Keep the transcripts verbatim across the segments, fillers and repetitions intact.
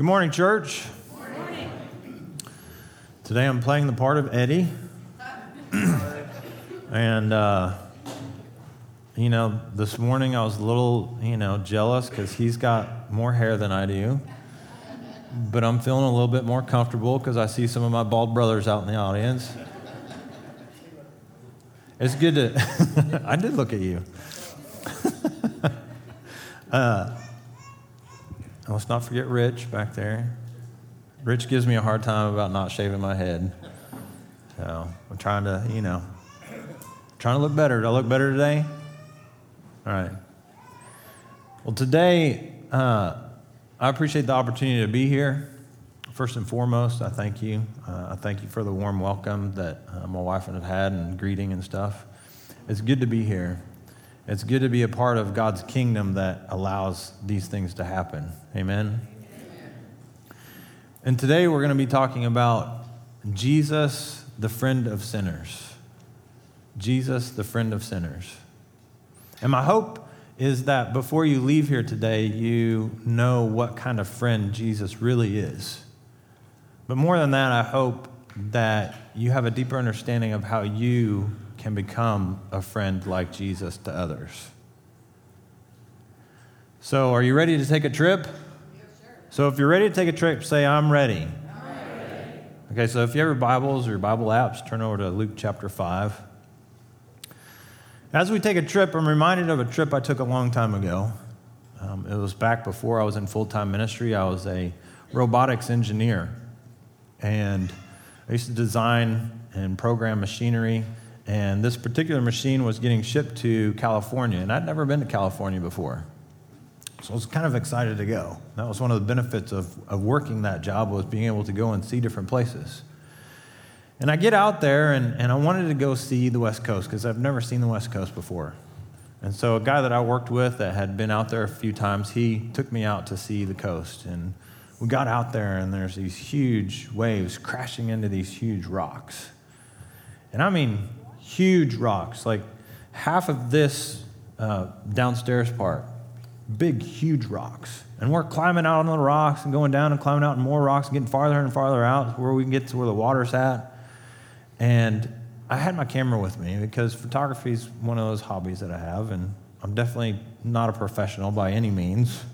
Good morning, church. Good morning. Today I'm playing the part of Eddie. and, uh, you know, this morning I was a little, you know, jealous because he's got more hair than I do. But I'm feeling a little bit more comfortable because I see some of my bald brothers out in the audience. It's good to... I did look at you. uh Let's not forget Rich back there. Rich gives me a hard time about not shaving my head. So I'm trying to, you know, trying to look better. Did I look better today? All right. Well, today, uh, I appreciate the opportunity to be here. First and foremost, I thank you. Uh, I thank you for the warm welcome that uh, my wife and I have had and greeting and stuff. It's good to be here. It's good to be a part of God's kingdom that allows these things to happen. Amen? Amen. And today we're going to be talking about Jesus, the friend of sinners. Jesus, the friend of sinners. And my hope is that before you leave here today, you know what kind of friend Jesus really is. But more than that, I hope that you have a deeper understanding of how you can become a friend like Jesus to others. So are you ready to take a trip? Yes, sir. So if you're ready to take a trip, say, I'm ready. I'm ready. Okay, so if you have your Bibles or your Bible apps, turn over to Luke chapter five. As we take a trip, I'm reminded of a trip I took a long time ago. Um, it was back before I was in full-time ministry. I was a robotics engineer, and I used to design and program machinery. And this particular machine was getting shipped to California, and I'd never been to California before. So I was kind of excited to go. That was one of the benefits of, of working that job, was being able to go and see different places. And I get out there, and, and I wanted to go see the West Coast, because I've never seen the West Coast before. And so a guy that I worked with that had been out there a few times, he took me out to see the coast. And we got out there, and there's these huge waves crashing into these huge rocks. And I mean... huge rocks, like half of this uh, downstairs part, big, huge rocks. And we're climbing out on the rocks and going down and climbing out and more rocks and getting farther and farther out where we can get to where the water's at. And I had my camera with me because photography is one of those hobbies that I have, and I'm definitely not a professional by any means.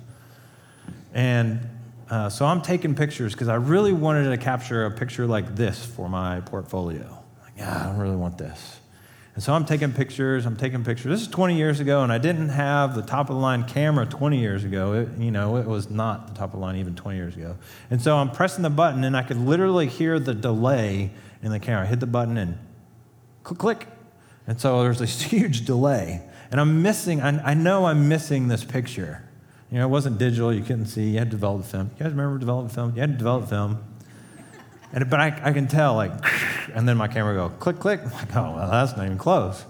And uh, so I'm taking pictures because I really wanted to capture a picture like this for my portfolio. Like, yeah, I don't really want this. And so I'm taking pictures, I'm taking pictures. This is twenty years ago, and I didn't have the top-of-the-line camera twenty years ago. It, you know, it was not the top-of-the-line even twenty years ago. And so I'm pressing the button, and I could literally hear the delay in the camera. I hit the button, and click, click. And so there's this huge delay. And I'm missing, I, I know I'm missing this picture. You know, it wasn't digital. You couldn't see. You had to develop film. You guys remember developing film? You had to develop film. And, but I, I can tell, like, and then my camera go click, click. I'm like, oh, well, that's not even close.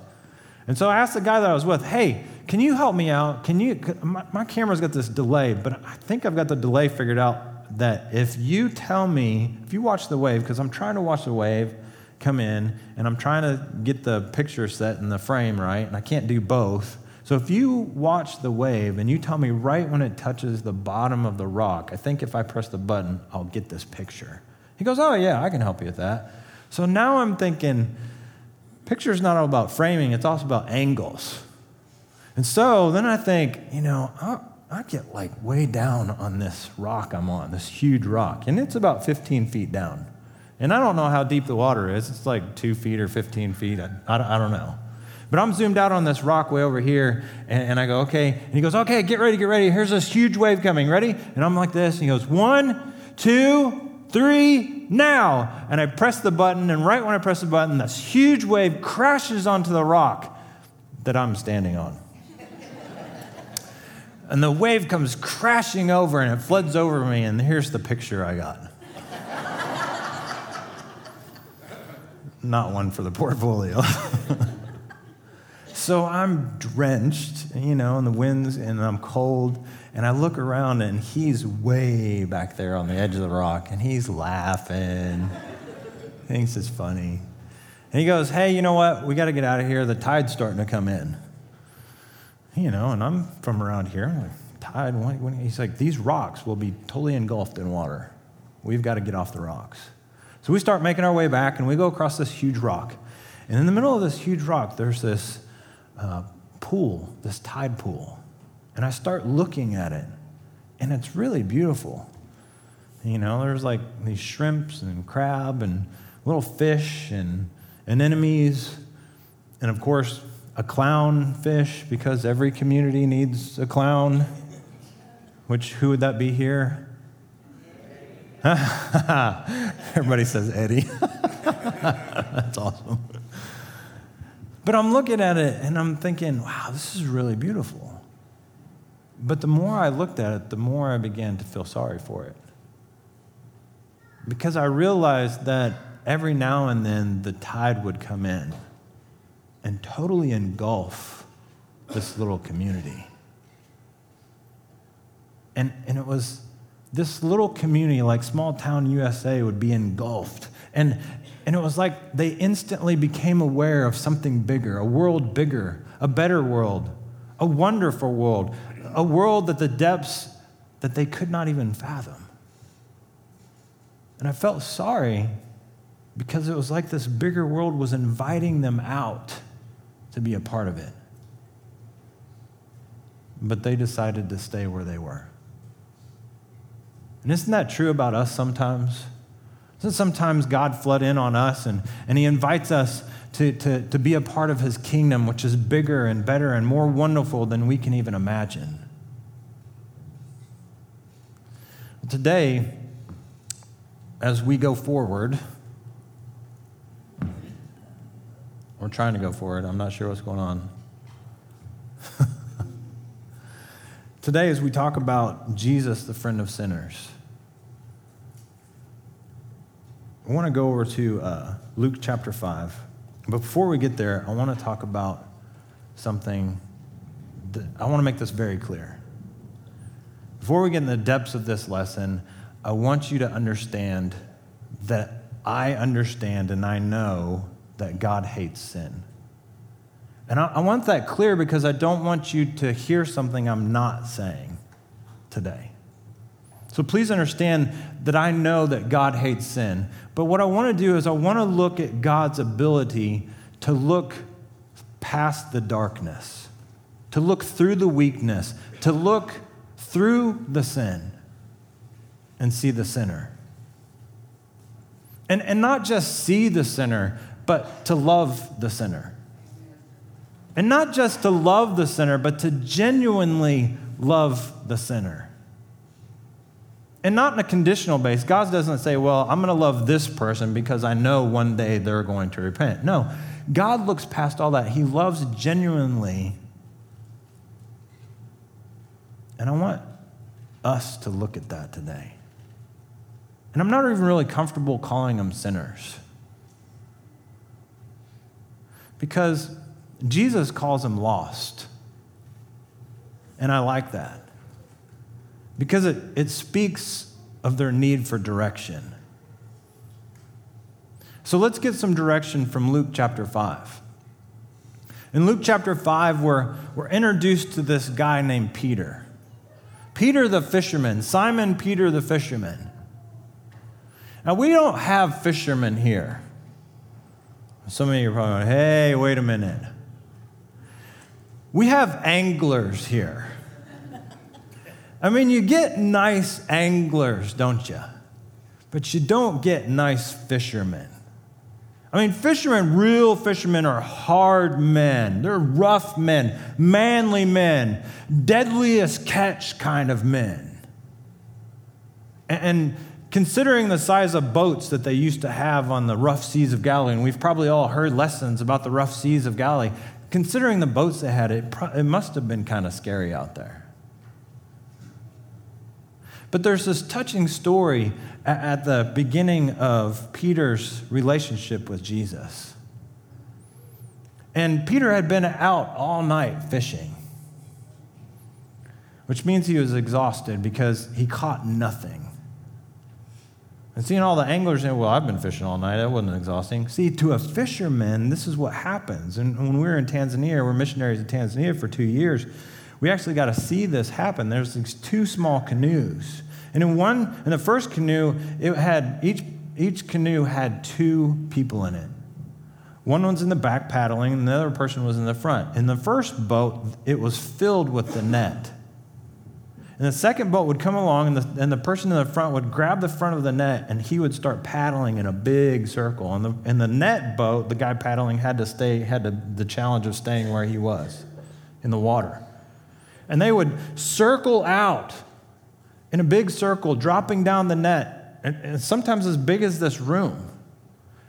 And so I asked the guy that I was with, hey, can you help me out? Can you? My, my camera's got this delay, but I think I've got the delay figured out that if you tell me, if you watch the wave, because I'm trying to watch the wave come in, and I'm trying to get the picture set in the frame right, and I can't do both. So if you watch the wave and you tell me right when it touches the bottom of the rock, I think if I press the button, I'll get this picture. He goes, oh, yeah, I can help you with that. So now I'm thinking, picture's not all about framing. It's also about angles. And so then I think, you know, I, I get like way down on this rock I'm on, this huge rock. And it's about fifteen feet down. And I don't know how deep the water is. It's like two feet or fifteen feet. I, I, I don't know. But I'm zoomed out on this rock way over here, and, and I go, okay. And he goes, okay, get ready, get ready. Here's this huge wave coming. Ready? And I'm like this. And he goes, one, two, three, now. And I press the button, and right when I press the button, this huge wave crashes onto the rock that I'm standing on. And the wave comes crashing over, and it floods over me, and here's the picture I got. Not one for the portfolio. So I'm drenched, you know, in the winds, and I'm cold. And I look around, and he's way back there on the edge of the rock, and he's laughing. Thinks it's funny. And he goes, hey, you know what? We got to get out of here. The tide's starting to come in. You know, and I'm from around here. I'm like, Todd, when, when, he's like, these rocks will be totally engulfed in water. We've got to get off the rocks. So we start making our way back, and we go across this huge rock. And in the middle of this huge rock, there's this uh, pool, this tide pool. And I start looking at it, and it's really beautiful. You know, there's like these shrimps and crab and little fish and anemones. And, of course, a clown fish, because every community needs a clown. Which, who would that be here? Everybody says Eddie. That's awesome. But I'm looking at it, and I'm thinking, wow, this is really beautiful. But the more I looked at it, the more I began to feel sorry for it. Because I realized that every now and then the tide would come in and totally engulf this little community. And, and it was this little community, like small town U S A, would be engulfed. And, and it was like they instantly became aware of something bigger, a world bigger, a better world, a wonderful world, a world that the depths that they could not even fathom. And I felt sorry because it was like this bigger world was inviting them out to be a part of it. But they decided to stay where they were. And isn't that true about us sometimes? Doesn't sometimes God flood in on us and, and he invites us to, to, to be a part of his kingdom, which is bigger and better and more wonderful than we can even imagine? Today, as we go forward, we're trying to go forward. I'm not sure what's going on. Today, as we talk about Jesus, the friend of sinners, I want to go over to uh, Luke chapter five. But before we get there, I want to talk about something that I want to make this very clear. Before we get in the depths of this lesson, I want you to understand that I understand and I know that God hates sin. And I, I want that clear because I don't want you to hear something I'm not saying today. So please understand that I know that God hates sin. But what I want to do is I want to look at God's ability to look past the darkness, to look through the weakness, to look through the sin and see the sinner. And, and not just see the sinner, but to love the sinner. And not just to love the sinner, but to genuinely love the sinner. And not in a conditional base. God doesn't say, well, I'm going to love this person because I know one day they're going to repent. No, God looks past all that. He loves genuinely. And I want us to look at that today. And I'm not even really comfortable calling them sinners. Because Jesus calls them lost. And I like that. Because it, it speaks of their need for direction. So let's get some direction from Luke chapter five. In Luke chapter five, we're, we're introduced to this guy named Peter. Peter the fisherman, Simon Peter the fisherman. Now, we don't have fishermen here. Some of you are probably going, hey, wait a minute. We have anglers here. I mean, you get nice anglers, don't you? But you don't get nice fishermen. I mean, fishermen, real fishermen are hard men. They're rough men, manly men, deadliest catch kind of men. And considering the size of boats that they used to have on the rough seas of Galilee, and we've probably all heard lessons about the rough seas of Galilee, considering the boats they had, it, pro- it must have been kind of scary out there. But there's this touching story at, at the beginning of Peter's relationship with Jesus. And Peter had been out all night fishing, which means he was exhausted because he caught nothing. And seeing all the anglers say, well, I've been fishing all night. That wasn't exhausting. See, to a fisherman, this is what happens. And when we were in Tanzania, we were missionaries in Tanzania for two years. we actually got to see this happen. There's these two small canoes. And in one, in the first canoe, it had each each canoe had two people in it. One one's in the back paddling, and the other person was in the front. In the first boat, it was filled with the net. And the second boat would come along, and the, and the person in the front would grab the front of the net, and he would start paddling in a big circle. And the, and the net boat, the guy paddling had to stay, had to, the challenge of staying where he was in the water. And they would circle out in a big circle, dropping down the net, and, and sometimes as big as this room,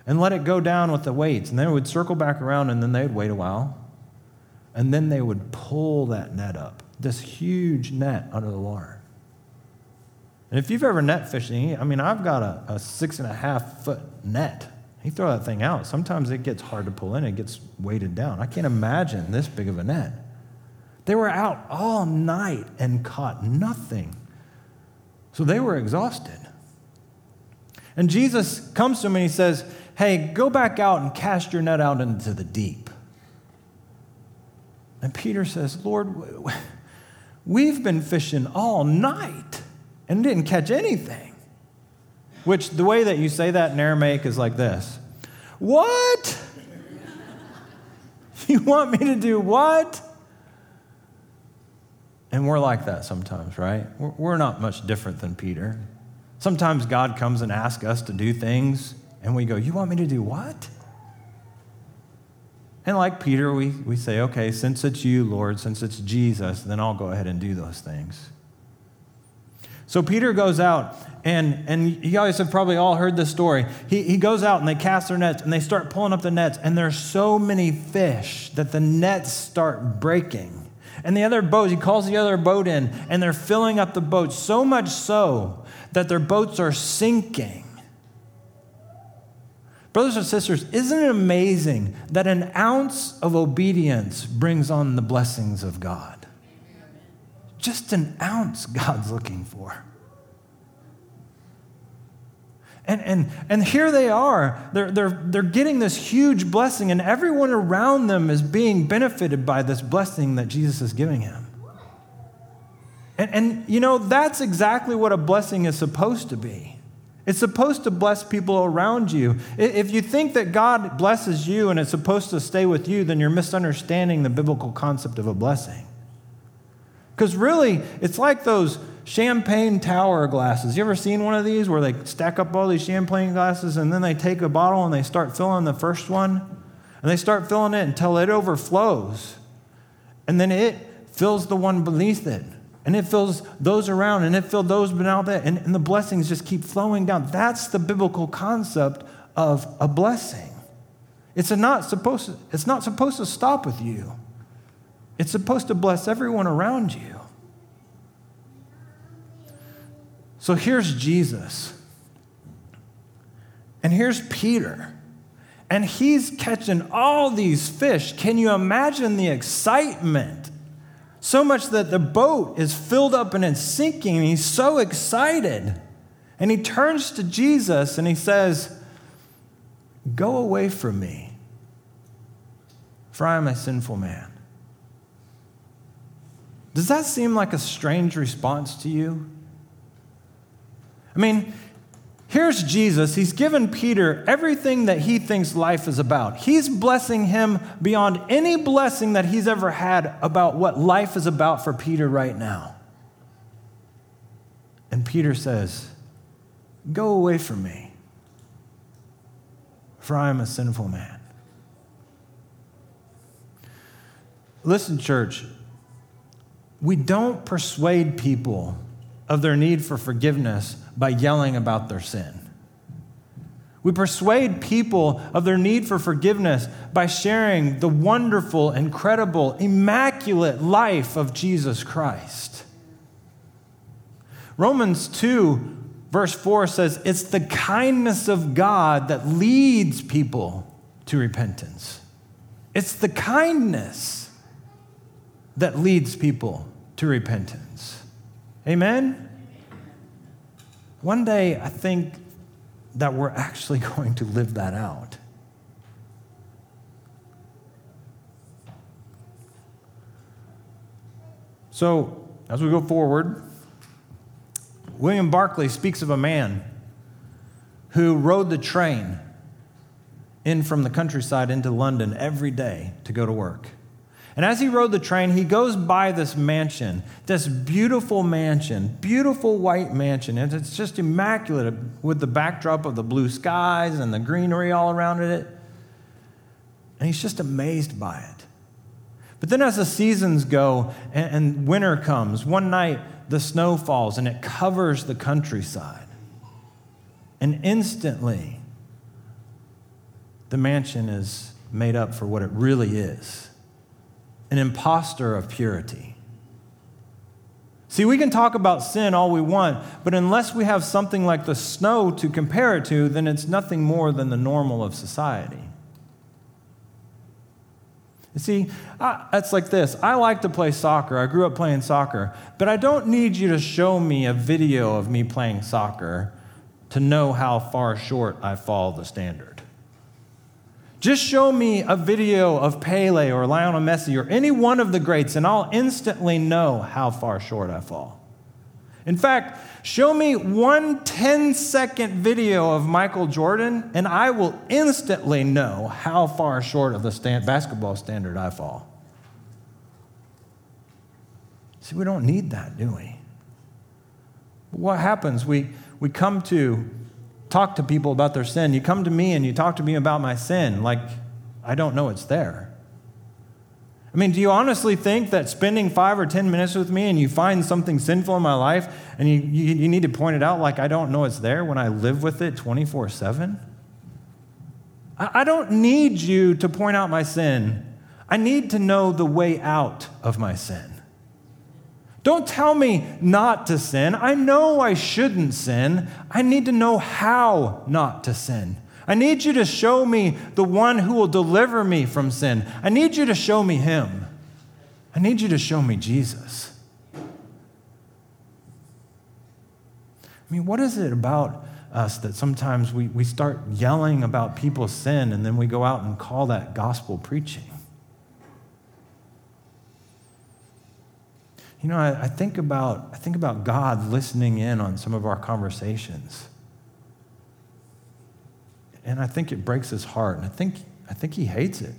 and let it go down with the weights. And they would circle back around, and then they'd wait a while. And then they would pull that net up. This huge net under the water. And if you've ever net fishing, I mean, I've got a, a six and a half foot net. You throw that thing out. Sometimes it gets hard to pull in. It gets weighted down. I can't imagine this big of a net. They were out all night and caught nothing. So they were exhausted. And Jesus comes to him and he says, hey, go back out and cast your net out into the deep. And Peter says, Lord, we've been fishing all night and didn't catch anything. Which the way that you say that in Aramaic is like this. What? You want me to do what? And we're like that sometimes, right? We're not much different than Peter. Sometimes God comes and asks us to do things and we go, you want me to do what? And like Peter, we, we say, okay, since it's you, Lord, since it's Jesus, then I'll go ahead and do those things. So Peter goes out, and, and you guys have probably all heard this story. He, he goes out, and they cast their nets, and they start pulling up the nets, and there's so many fish that the nets start breaking. And the other boat, he calls the other boat in, and they're filling up the boat, so much so that their boats are sinking. Brothers and sisters, isn't it amazing that an ounce of obedience brings on the blessings of God? Amen. Just an ounce God's looking for. And, and, and here they are. They're, they're, they're getting this huge blessing, and everyone around them is being benefited by this blessing that Jesus is giving him. And, and you know, that's exactly what a blessing is supposed to be. It's supposed to bless people around you. If you think that God blesses you and it's supposed to stay with you, then you're misunderstanding the biblical concept of a blessing. Because really, it's like those champagne tower glasses. You ever seen one of these where they stack up all these champagne glasses and then they take a bottle and they start filling the first one? And they start filling it until it overflows. And then it fills the one beneath it. And it fills those around, and it filled those without that, and, and the blessings just keep flowing down. That's the biblical concept of a blessing. It's a not supposed to, it's not supposed to stop with you. It's supposed to bless everyone around you. So here's Jesus, and here's Peter, and he's catching all these fish. Can you imagine the excitement? So much that the boat is filled up and it's sinking, and he's so excited. And he turns to Jesus and he says, go away from me, for I am a sinful man. Does that seem like a strange response to you? I mean, here's Jesus. He's given Peter everything that he thinks life is about. He's blessing him beyond any blessing that he's ever had about what life is about for Peter right now. And Peter says, go away from me, for I am a sinful man. Listen, church, we don't persuade people of their need for forgiveness by yelling about their sin. We persuade people of their need for forgiveness by sharing the wonderful, incredible, immaculate life of Jesus Christ. Romans two, verse four says, it's the kindness of God that leads people to repentance. It's the kindness that leads people to repentance. Amen? One day, I think that we're actually going to live that out. So, as we go forward, William Barclay speaks of a man who rode the train in from the countryside into London every day to go to work. And as he rode the train, he goes by this mansion, this beautiful mansion, beautiful white mansion. And it's just immaculate with the backdrop of the blue skies and the greenery all around it. And he's just amazed by it. But then as the seasons go and, and winter comes, one night the snow falls and it covers the countryside. And instantly, the mansion is made up for what it really is. An imposter of purity. See, we can talk about sin all we want, but unless we have something like the snow to compare it to, then it's nothing more than the normal of society. You see, I, it's like this. I like to play soccer. I grew up playing soccer, but I don't need you to show me a video of me playing soccer to know how far short I fall the standard. Just show me a video of Pele or Lionel Messi or any one of the greats, and I'll instantly know how far short I fall. In fact, show me one ten-second video of Michael Jordan, and I will instantly know how far short of the stand- basketball standard I fall. See, we don't need that, do we? But what happens? We, we come to... talk to people about their sin. You come to me and you talk to me about my sin. Like, I don't know it's there. I mean, do you honestly think that spending five or ten minutes with me and you find something sinful in my life and you, you, you need to point it out like I don't know it's there when I live with it twenty-four seven? I, I don't need you to point out my sin. I need to know the way out of my sin. Don't tell me not to sin. I know I shouldn't sin. I need to know how not to sin. I need you to show me the one who will deliver me from sin. I need you to show me him. I need you to show me Jesus. I mean, what is it about us that sometimes we, we start yelling about people's sin and then we go out and call that gospel preaching? You know, I, I think about I think about God listening in on some of our conversations. And I think it breaks his heart. And I think I think he hates it.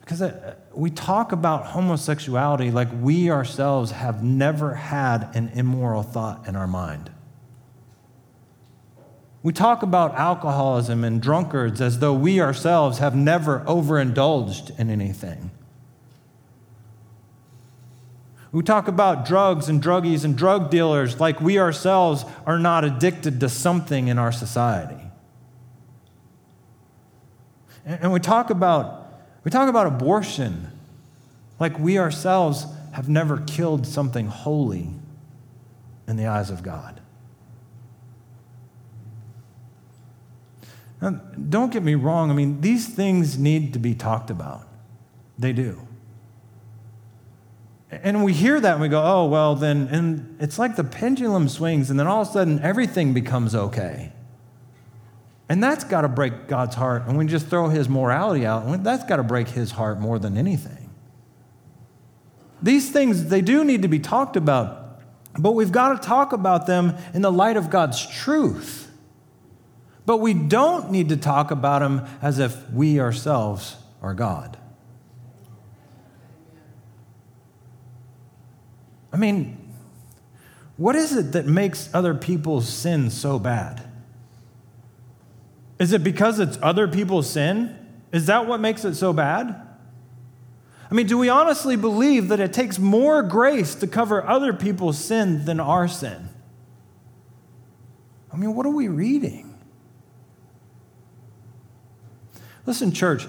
Because I, we talk about homosexuality like we ourselves have never had an immoral thought in our mind. We talk about alcoholism and drunkards as though we ourselves have never overindulged in anything. We talk about drugs and druggies and drug dealers like we ourselves are not addicted to something in our society. And we talk about, we talk about abortion like we ourselves have never killed something holy in the eyes of God. Now, don't get me wrong. I mean, these things need to be talked about. They do. And we hear that and we go, oh, well, then, and it's like the pendulum swings and then all of a sudden everything becomes okay. And that's got to break God's heart. And we just throw his morality out. And that's got to break his heart more than anything. These things, they do need to be talked about, but we've got to talk about them in the light of God's truth. But we don't need to talk about them as if we ourselves are God. I mean, what is it that makes other people's sin so bad? Is it because it's other people's sin? Is that what makes it so bad? I mean, do we honestly believe that it takes more grace to cover other people's sin than our sin? I mean, what are we reading? Listen, church.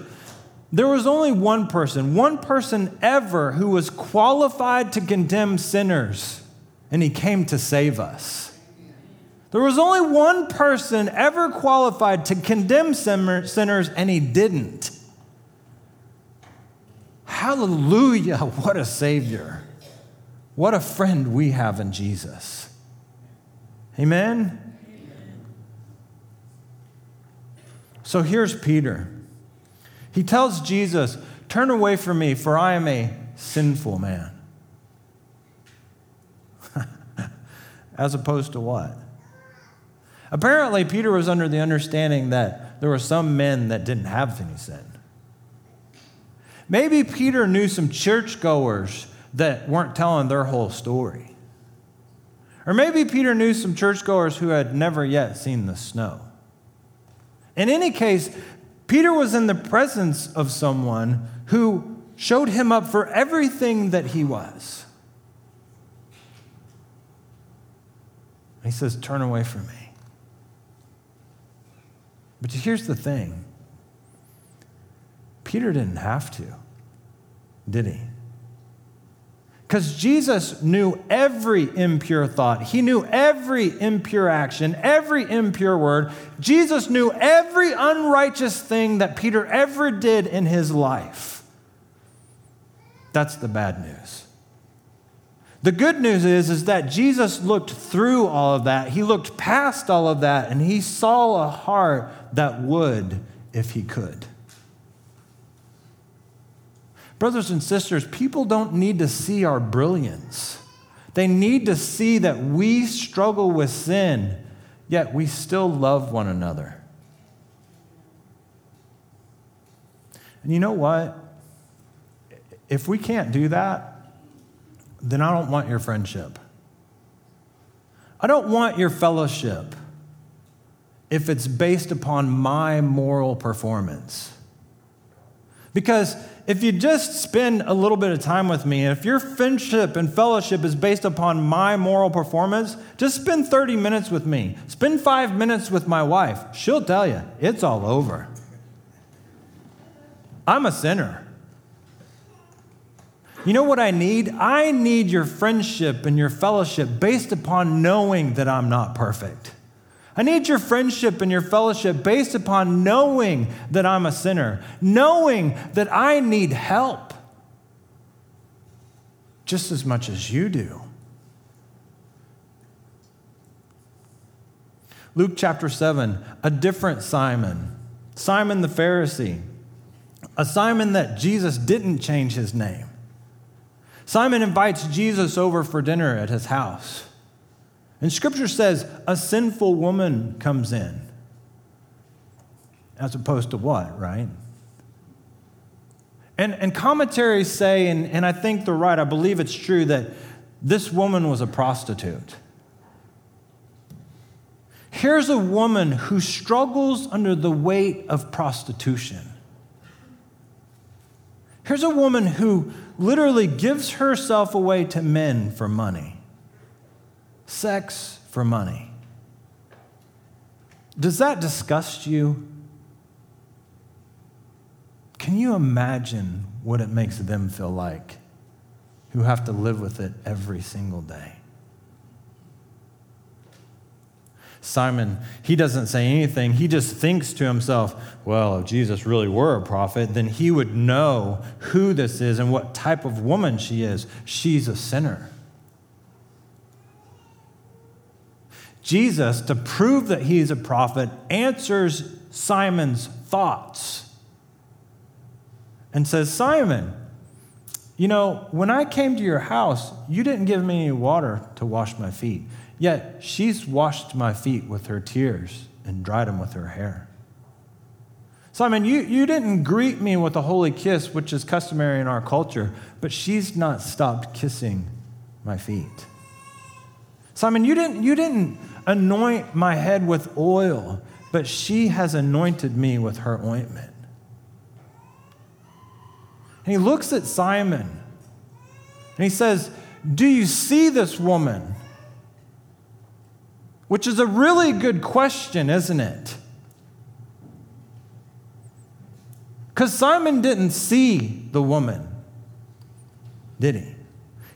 There was only one person, one person ever who was qualified to condemn sinners, and he came to save us. There was only one person ever qualified to condemn sinners, and he didn't. Hallelujah, what a Savior. What a friend we have in Jesus. Amen? So here's Peter. He tells Jesus, turn away from me, for I am a sinful man. As opposed to what? Apparently, Peter was under the understanding that there were some men that didn't have any sin. Maybe Peter knew some churchgoers that weren't telling their whole story. Or maybe Peter knew some churchgoers who had never yet seen the snow. In any case, Peter was in the presence of someone who showed him up for everything that he was. He says, turn away from me. But here's the thing. Peter didn't have to, did he? Because Jesus knew every impure thought. He knew every impure action, every impure word. Jesus knew every unrighteous thing that Peter ever did in his life. That's the bad news. The good news is, is that Jesus looked through all of that. He looked past all of that, and he saw a heart that would if he could. Brothers and sisters, people don't need to see our brilliance. They need to see that we struggle with sin, yet we still love one another. And you know what? If we can't do that, then I don't want your friendship. I don't want your fellowship if it's based upon my moral performance. Because if you just spend a little bit of time with me, and if your friendship and fellowship is based upon my moral performance, just spend thirty minutes with me. Spend five minutes with my wife. She'll tell you, it's all over. I'm a sinner. You know what I need? I need your friendship and your fellowship based upon knowing that I'm not perfect. I need your friendship and your fellowship based upon knowing that I'm a sinner, knowing that I need help just as much as you do. Luke chapter seven, a different Simon, Simon the Pharisee, a Simon that Jesus didn't change his name. Simon invites Jesus over for dinner at his house. And Scripture says a sinful woman comes in. As opposed to what, right? And, and commentaries say, and, and I think they're right, I believe it's true, that this woman was a prostitute. Here's a woman who struggles under the weight of prostitution. Here's a woman who literally gives herself away to men for money. Sex for money. Does that disgust you? Can you imagine what it makes them feel like who have to live with it every single day? Simon, he doesn't say anything. He just thinks to himself, well, if Jesus really were a prophet, then he would know who this is and what type of woman she is. She's a sinner. Jesus, to prove that he's a prophet, answers Simon's thoughts and says, Simon, you know, when I came to your house, you didn't give me any water to wash my feet, yet she's washed my feet with her tears and dried them with her hair. Simon, you, you didn't greet me with a holy kiss, which is customary in our culture, but she's not stopped kissing my feet. Simon, you didn't, you didn't anoint my head with oil, but she has anointed me with her ointment. And he looks at Simon and he says, do you see this woman? Which is a really good question, isn't it? Because Simon didn't see the woman, did he?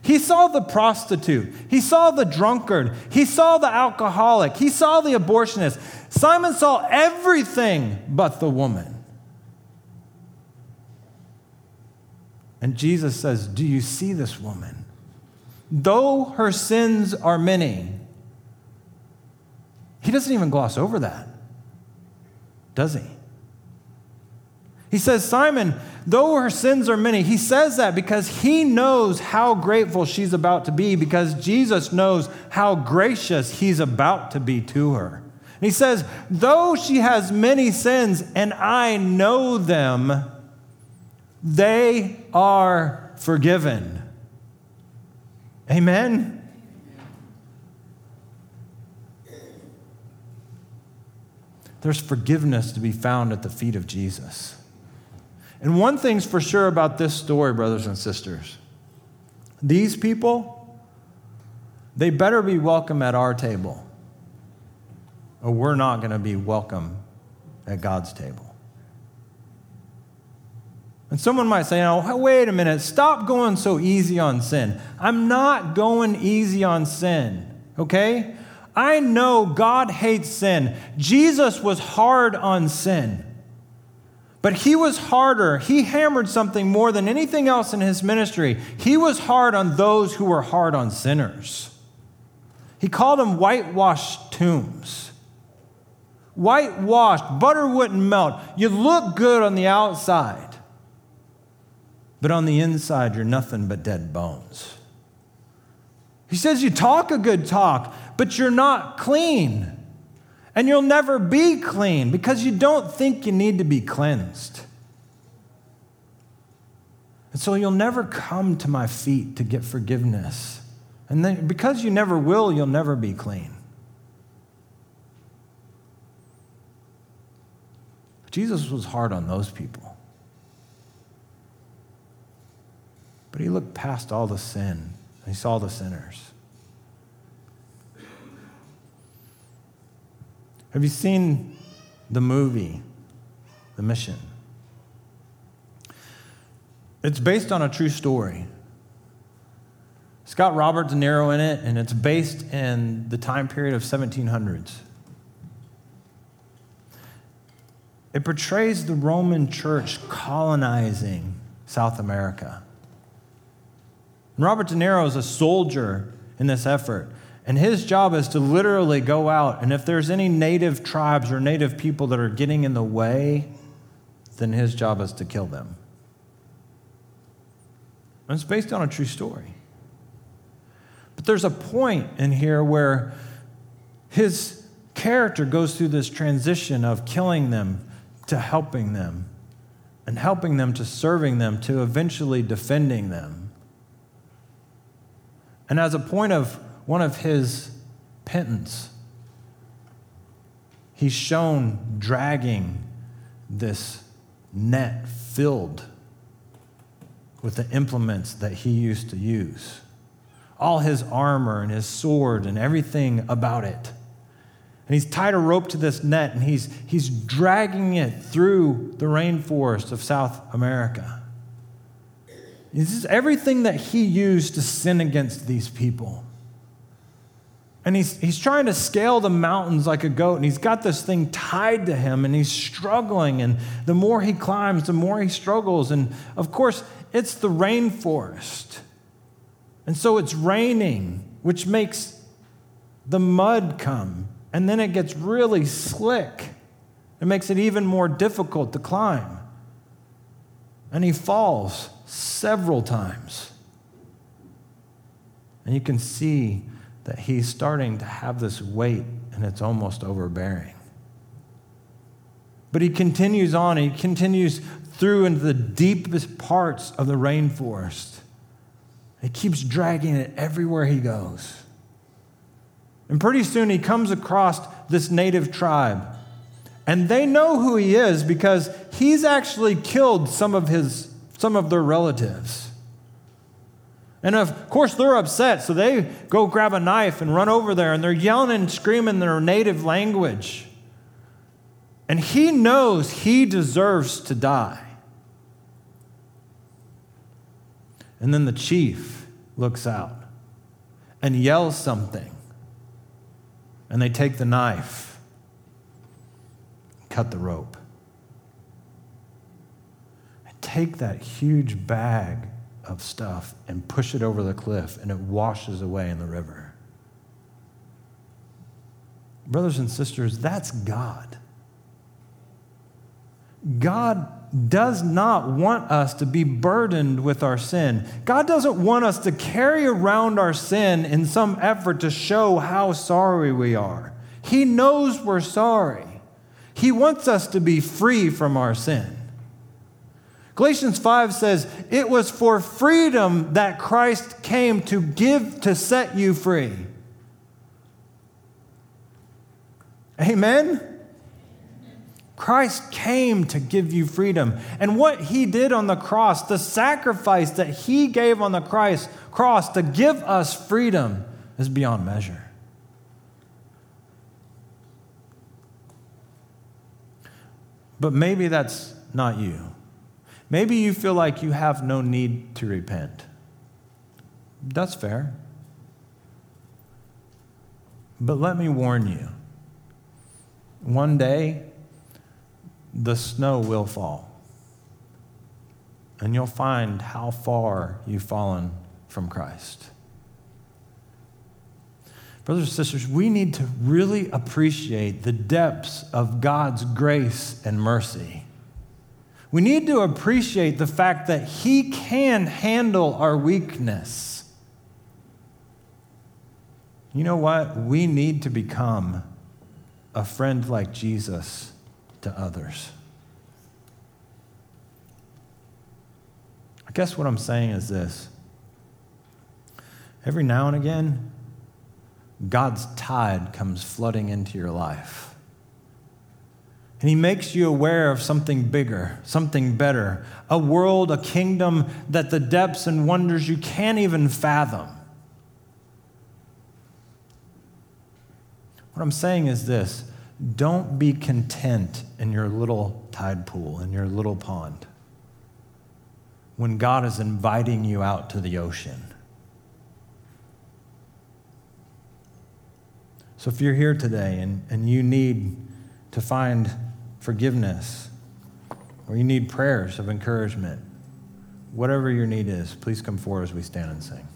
He saw the prostitute. He saw the drunkard. He saw the alcoholic. He saw the abortionist. Simon saw everything but the woman. And Jesus says, do you see this woman? Though her sins are many. He doesn't even gloss over that, does he? He says, Simon, though her sins are many, he says that because he knows how grateful she's about to be, because Jesus knows how gracious he's about to be to her. And he says, though she has many sins and I know them, they are forgiven. Amen? There's forgiveness to be found at the feet of Jesus. And one thing's for sure about this story, brothers and sisters. These people, they better be welcome at our table, or we're not going to be welcome at God's table. And someone might say, oh, wait a minute, stop going so easy on sin. I'm not going easy on sin, okay? I know God hates sin. Jesus was hard on sin. But he was harder. He hammered something more than anything else in his ministry. He was hard on those who were hard on sinners. He called them whitewashed tombs. Whitewashed, butter wouldn't melt. You look good on the outside, but on the inside, you're nothing but dead bones. He says you talk a good talk, but you're not clean. And you'll never be clean because you don't think you need to be cleansed. And so you'll never come to my feet to get forgiveness. And then because you never will, you'll never be clean. But Jesus was hard on those people. But he looked past all the sin and he saw the sinners. Have you seen the movie, The Mission? It's based on a true story. It's got Robert De Niro in it, and it's based in the time period of seventeen hundreds. It portrays the Roman church colonizing South America. And Robert De Niro is a soldier in this effort. And his job is to literally go out, and if there's any native tribes or native people that are getting in the way, then his job is to kill them. And it's based on a true story. But there's a point in here where his character goes through this transition of killing them to helping them, and helping them to serving them, to eventually defending them. And as a point of one of his penance, he's shown dragging this net filled with the implements that he used to use. All his armor and his sword and everything about it. And he's tied a rope to this net and he's, he's dragging it through the rainforest of South America. This is everything that he used to sin against these people. And he's, he's trying to scale the mountains like a goat, and he's got this thing tied to him, and he's struggling, and the more he climbs, the more he struggles. And, of course, it's the rainforest. And so it's raining, which makes the mud come, and then it gets really slick. It makes it even more difficult to climb. And he falls several times. And you can see that he's starting to have this weight and it's almost overbearing. But he continues on. He continues through into the deepest parts of the rainforest. He keeps dragging it everywhere he goes. And pretty soon he comes across this native tribe. And they know who he is because he's actually killed some of his, some of their relatives. And of course, they're upset, so they go grab a knife and run over there, and they're yelling and screaming their native language. And he knows he deserves to die. And then the chief looks out and yells something, and they take the knife, cut the rope, and take that huge bag of stuff and push it over the cliff, and it washes away in the river. Brothers and sisters, that's God. God does not want us to be burdened with our sin. God doesn't want us to carry around our sin in some effort to show how sorry we are. He knows we're sorry. He wants us to be free from our sin. Galatians five says, it was for freedom that Christ came to give, to set you free. Amen? Christ came to give you freedom. And what he did on the cross, the sacrifice that he gave on the Christ cross to give us freedom, is beyond measure. But maybe that's not you. Maybe you feel like you have no need to repent. That's fair. But let me warn you. One day, the snow will fall, and you'll find how far you've fallen from Christ. Brothers and sisters, we need to really appreciate the depths of God's grace and mercy. We need to appreciate the fact that He can handle our weakness. You know what? We need to become a friend like Jesus to others. I guess what I'm saying is this. Every now and again, God's tide comes flooding into your life. And He makes you aware of something bigger, something better, a world, a kingdom that the depths and wonders you can't even fathom. What I'm saying is this. Don't be content in your little tide pool, in your little pond, when God is inviting you out to the ocean. So if you're here today and, and you need to find forgiveness, or you need prayers of encouragement, whatever your need is, please come forward as we stand and sing.